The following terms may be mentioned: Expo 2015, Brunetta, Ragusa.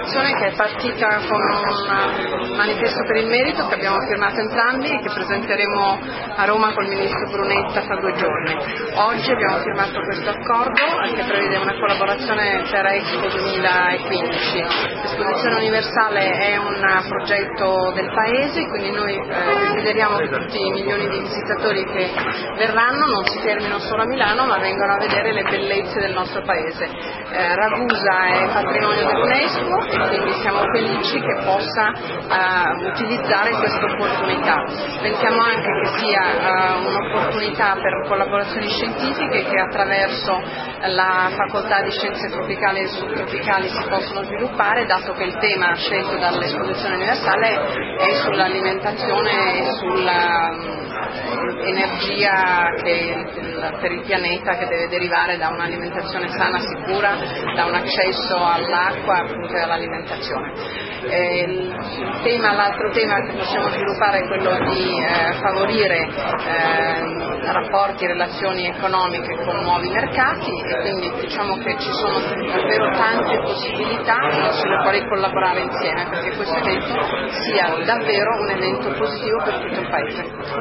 collaborazione che è partita con un manifesto per il merito che abbiamo firmato entrambi e che presenteremo a Roma col ministro Brunetta fra 2 giorni. Oggi abbiamo firmato questo accordo che prevede una collaborazione per Expo 2015. L'esposizione universale è un progetto del Paese, quindi noi desideriamo che tutti i milioni di visitatori che verranno non si fermino solo a Milano ma vengano a vedere le bellezze del nostro Paese. Ragusa è patrimonio dell'UNESCO e quindi siamo felici che possa utilizzare questa opportunità. Pensiamo anche che sia un'opportunità per collaborazioni scientifiche che attraverso la facoltà di scienze tropicali e subtropicali si possono sviluppare, dato che il tema scelto dall'esposizione universale è sull'alimentazione e sull'energia per il pianeta che deve derivare da un'alimentazione sana, sicura, da un accesso all'acqua, appunto, e all'alimentazione. L'altro tema che possiamo sviluppare è quello di favorire rapporti e relazioni economiche con nuovi mercati, e quindi diciamo che ci sono davvero tante possibilità sulle quali collaborare insieme, perché questo evento sia davvero un evento positivo per tutto il Paese.